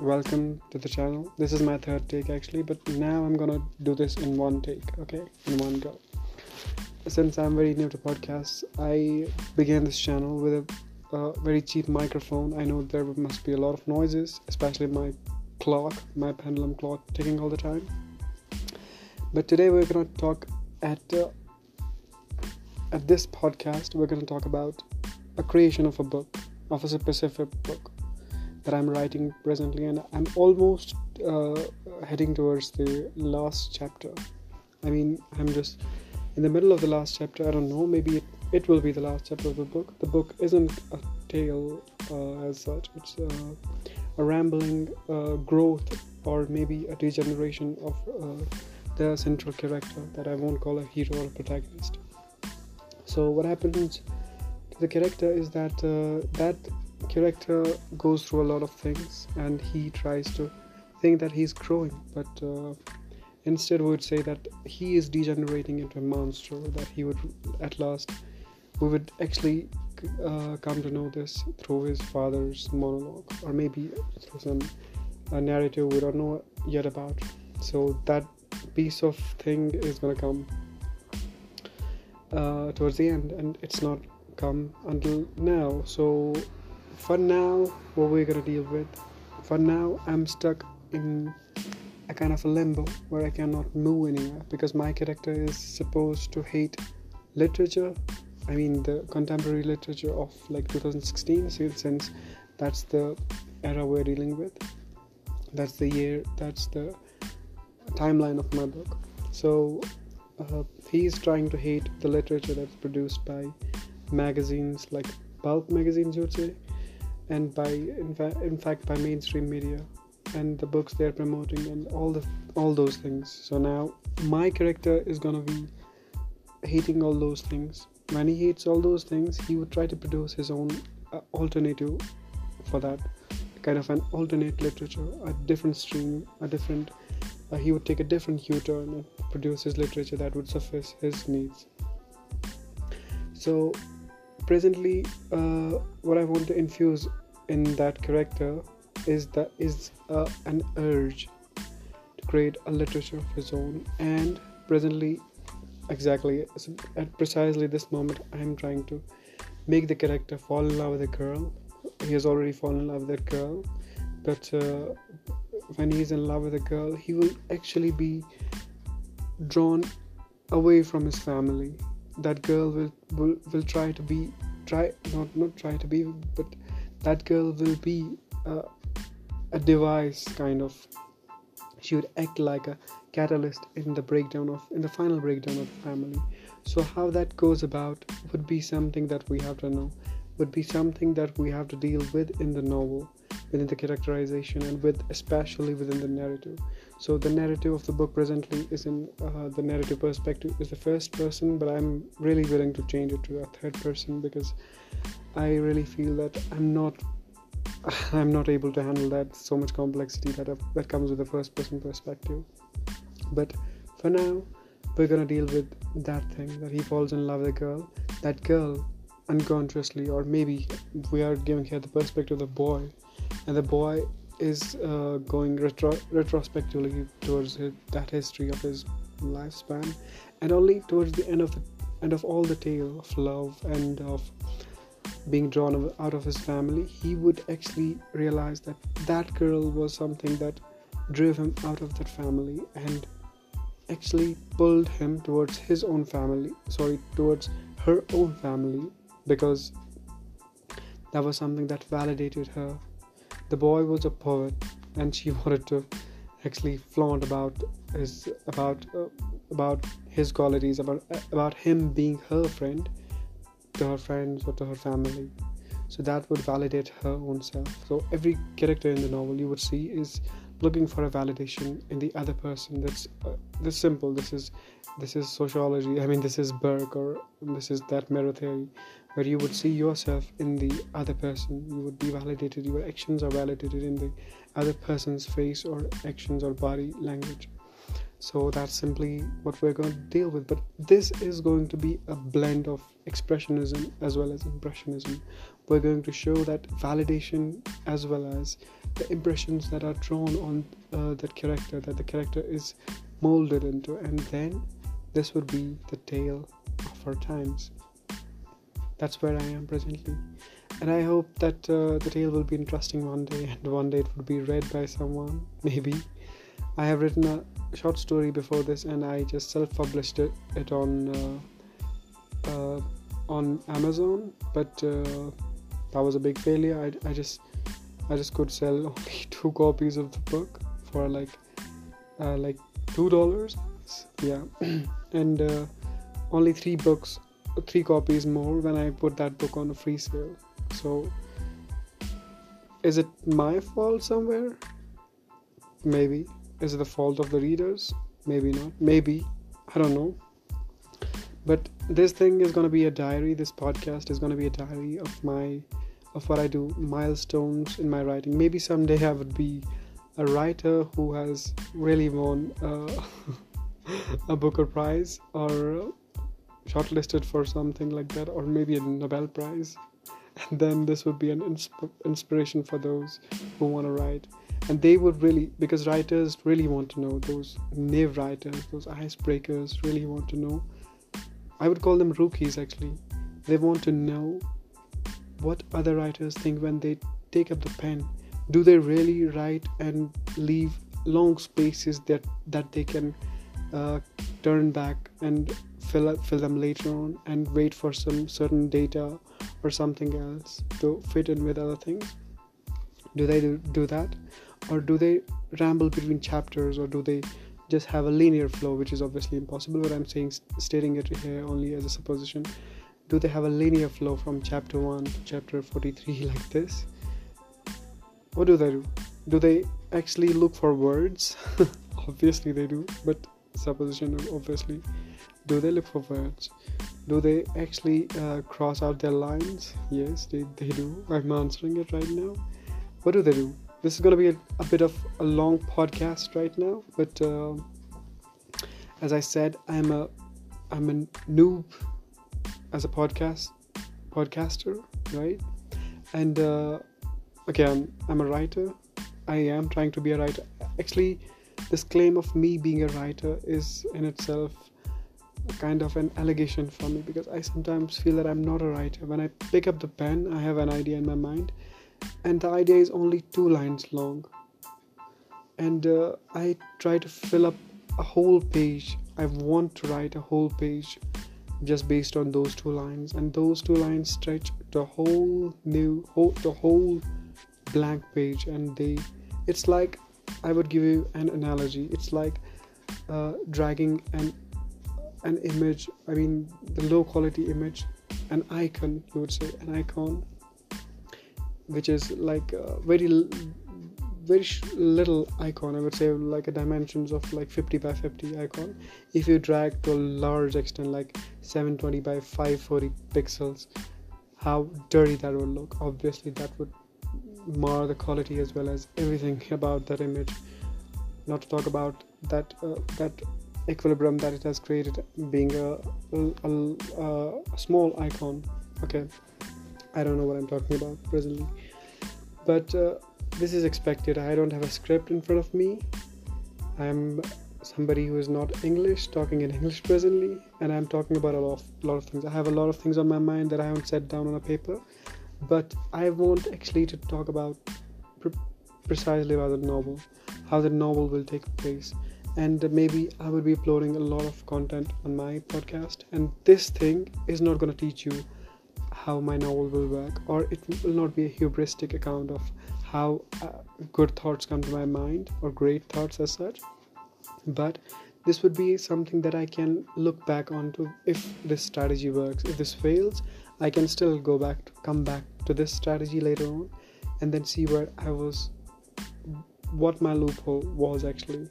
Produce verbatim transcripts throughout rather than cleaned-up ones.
welcome to the channel. This is my third take actually, but now I'm gonna do this in one take, okay, in one go. Since I'm very new to podcasts, I began this channel with a uh, very cheap microphone. I know there must be a lot of noises, especially my clock, my pendulum clock ticking all the time. But today we're gonna talk at uh, at this podcast. We're gonna talk about a creation of a book, of a specific book that I'm writing presently, and I'm almost uh, heading towards the last chapter. I mean, I'm just in the middle of the last chapter. I don't know, maybe it, it will be the last chapter of the book. The book isn't a tale uh, as such. It's uh, a rambling uh, growth, or maybe a degeneration of uh, the central character that I won't call a hero or a protagonist. So what happens to the character is that uh, that character goes through a lot of things, and he tries to think that he's growing, but uh, instead we would say that he is degenerating into a monster, that he would at last, we would actually uh, come to know this through his father's monologue, or maybe through some uh, narrative we don't know yet about. So that piece of thing is going to come uh, towards the end, and it's not come until now. So for now, what we're going to deal with, for now I'm stuck in a kind of a limbo where I cannot move anywhere, because my character is supposed to hate literature. I mean the contemporary literature of like twenty sixteen, since that's the era we're dealing with, that's the year, that's the timeline of my book. So uh, he's trying to hate the literature that's produced by magazines, like pulp magazines you would say, and by in, fa- in fact by mainstream media, and the books they're promoting, and all the all those things. So now my character is gonna be hating all those things. When he hates all those things, he would try to produce his own uh, alternative for that, kind of an alternate literature, a different stream, a different uh, he would take a different hue turn and produce his literature that would suffice his needs. So presently uh, what I want to infuse in that character is that is uh, an urge to create a literature of his own, and presently exactly at precisely this moment I am trying to make the character fall in love with a girl. He has already fallen in love with that girl, but uh, when he is in love with a girl, he will actually be drawn away from his family. That girl will, will will try to be try not not try to be but that girl will be uh, a device, kind of. She would act like a catalyst in the breakdown of in the final breakdown of the family. So how that goes about would be something that we have to know, would be something that we have to deal with in the novel, within the characterization, and with especially within the narrative. So the narrative of the book presently is in uh, the narrative perspective is the first person, but I'm really willing to change it to a third person, because I really feel that I'm not I'm not able to handle that so much complexity that I've, that comes with the first person perspective. But for now we're gonna deal with that thing, that he falls in love with a girl. That girl unconsciously, or maybe we are giving here the perspective of the boy, and the boy is uh, going retro- retrospectively towards his, that history of his lifespan, and only towards the end of the, end of all the tale of love and of being drawn out of his family, he would actually realize that that girl was something that drove him out of that family and actually pulled him towards his own family, sorry, towards her own family, because that was something that validated her. The boy was a poet, and she wanted to actually flaunt about his about uh, about his qualities, about about him being her friend to her friends or to her family. So that would validate her own self. So every character in the novel you would see is looking for a validation in the other person. That's uh, this simple. This is this is sociology. I mean, this is Burke, or this is that mirror theory, where you would see yourself in the other person. You would be validated, your actions are validated in the other person's face or actions or body language. So that's simply what we're going to deal with. But this is going to be a blend of expressionism as well as impressionism. We're going to show that validation as well as the impressions that are drawn on uh, that character, that the character is molded into. And then this would be the tale of our times. That's where I am presently. And I hope that uh, the tale will be interesting one day, and one day it will be read by someone, maybe. I have written a short story before this, and I just self-published it, it on uh, uh, on Amazon, but uh, that was a big failure. I, I just I just could sell only two copies of the book for like uh, like two dollars, yeah, and uh, only three books, three copies more when I put that book on a free sale. So is it my fault somewhere? Maybe. Is it the fault of the readers? Maybe not. Maybe. I don't know. But this thing is going to be a diary. This podcast is going to be a diary of my, of what I do, milestones in my writing. Maybe someday I would be a writer who has really won uh, a Booker Prize, or shortlisted for something like that, or maybe a Nobel Prize. And then this would be an insp- inspiration for those who want to write. And they would really, because writers really want to know, those naive writers, those icebreakers really want to know. I would call them rookies, actually. They want to know what other writers think when they take up the pen. Do they really write and leave long spaces that, that they can uh, turn back and fill up, fill them later on, and wait for some certain data or something else to fit in with other things? Do they do, do that? Or do they ramble between chapters, or do they just have a linear flow, which is obviously impossible, but I'm saying, stating it here only as a supposition. Do they have a linear flow from chapter one to chapter forty-three like this? What do they do? Do they actually look for words? Obviously they do, but supposition obviously. Do they look for words? Do they actually uh, cross out their lines? Yes, they, they do. I'm answering it right now. What do they do? This is going to be a, a bit of a long podcast right now, but uh, as I said, I'm a I'm a noob as a podcast podcaster, right? And uh, okay, I'm I'm a writer. I am trying to be a writer. Actually, this claim of me being a writer is in itself kind of an allegation for me, because I sometimes feel that I'm not a writer. When I pick up the pen, I have an idea in my mind. And the idea is only two lines long. And uh, I try to fill up a whole page. I want to write a whole page just based on those two lines. And those two lines stretch the whole new, whole, the whole blank page. And they, it's like, I would give you an analogy. It's like uh, dragging an an image. I mean, the low quality image, an icon. You would say an icon, which is like a very very little icon, I would say, like a dimensions of like fifty by fifty icon. If you drag to a large extent, like seven twenty by five forty pixels, how dirty that would look. Obviously that would mar the quality as well as everything about that image, not to talk about that uh, that equilibrium that it has created being a, a, a small icon. Okay, I don't know what I'm talking about presently, but uh, this is expected. I don't have a script in front of me. I'm somebody who is not English, talking in English presently, and I'm talking about a lot of, lot of things. I have a lot of things on my mind that I haven't set down on a paper, but I want actually to talk about pre- precisely about the novel, how the novel will take place, and maybe I will be uploading a lot of content on my podcast, and this thing is not going to teach you how my novel will work, or it will not be a hubristic account of how uh, good thoughts come to my mind, or great thoughts as such. But this would be something that I can look back onto. If this strategy works, if this fails, I can still go back to come back to this strategy later on, and then see where I was, what my loophole was actually.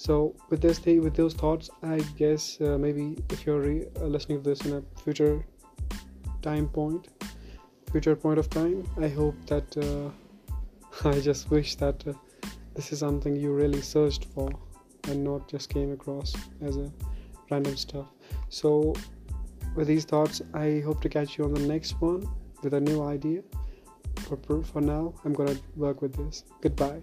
So with this thing, with those thoughts, I guess uh, maybe if you're re- uh, listening to this in a future time point future point of time, I hope that uh, I just wish that uh, this is something you really searched for, and not just came across as a random stuff. So with these thoughts, I hope to catch you on the next one with a new idea. For, for now, I'm gonna work with this. Goodbye.